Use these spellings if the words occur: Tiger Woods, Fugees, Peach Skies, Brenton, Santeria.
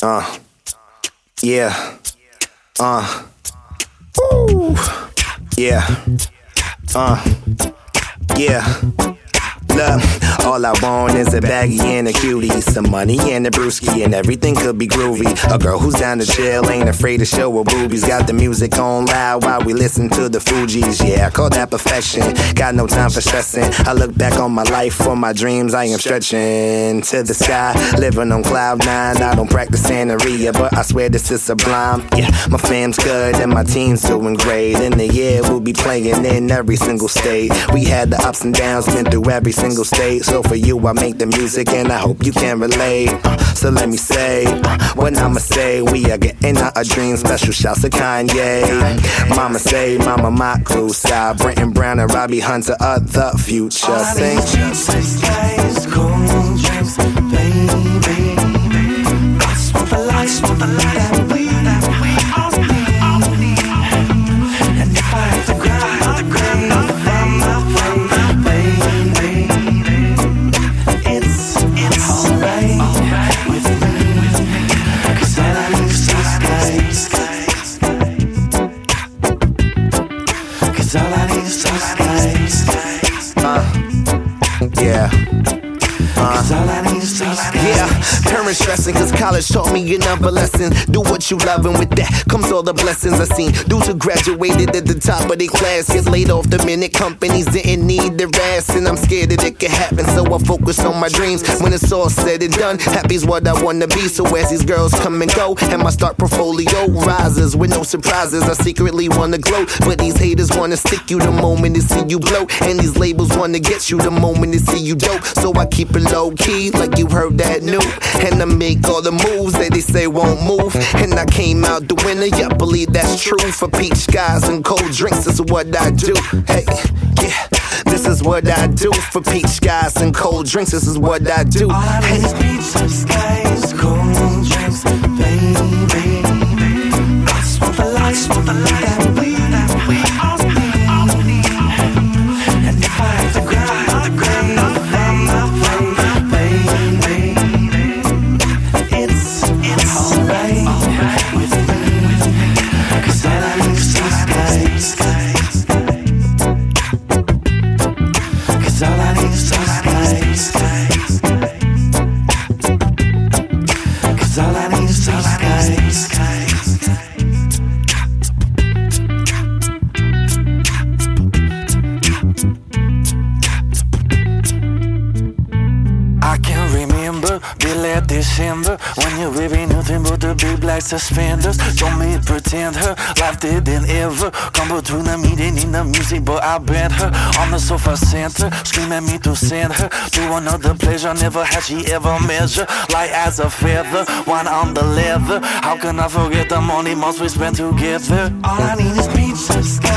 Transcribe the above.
Yeah. Woo. Yeah. Yeah. Look, all I want is a baggie and a cutie, some money and a brewski, and everything could be groovy. A girl who's down to chill, ain't afraid to show her boobies. Got the music on loud while we listen to the Fugees. Yeah, I call that perfection. Got no time for stressing. I look back on my life, for my dreams I am stretching to the sky, living on cloud nine. I don't practice Santeria, but I swear this is sublime. Yeah, my fam's good and my team's doing great. In the year we'll be playing in every single state. We had the ups and downs, been through every single state. So for you I make the music, and I hope you can relate. So let me say what I'ma say. We are getting out our dreams. Special shouts to Kanye. Mama say, Mama my crew side, Brenton Brown and Robbie Hunter are the future. All these juices, guys, cold drinks, baby. Smoke the light, parents stressing, cause college taught me another lesson. Do what you love, and with that comes all the blessings I seen. Dudes who graduated at the top of their class gets laid off the minute companies didn't need their ass. And I'm scared that it could happen, so I focus on my dreams. When it's all said and done, happy's what I wanna be. So as these girls come and go, and my start portfolio rises with no surprises. I secretly wanna glow, but these haters wanna stick you the moment they see you blow, and these labels wanna get you the moment they see you dope. So I keep it low key, like you heard that new, and I make all the moves that they say won't move. And I came out the winner, yeah, believe that's true. For peach skies and cold drinks is what I do. Hey, yeah, this is what I do. For peach skies and cold drinks, this is what I do. All I need is peach skies, cold drinks, baby. Smoke the light that we all need. And if I have to grind, I'll grind my way. December, when you're wearing nothing but the big black suspenders. Don't make pretend her life didn't ever come between the meeting and the music, but I bent her on the sofa center, scream at me to send her to another pleasure. Never had she ever measure light as a feather, wine on the leather. How can I forget the money months we spent together? All I need is peace.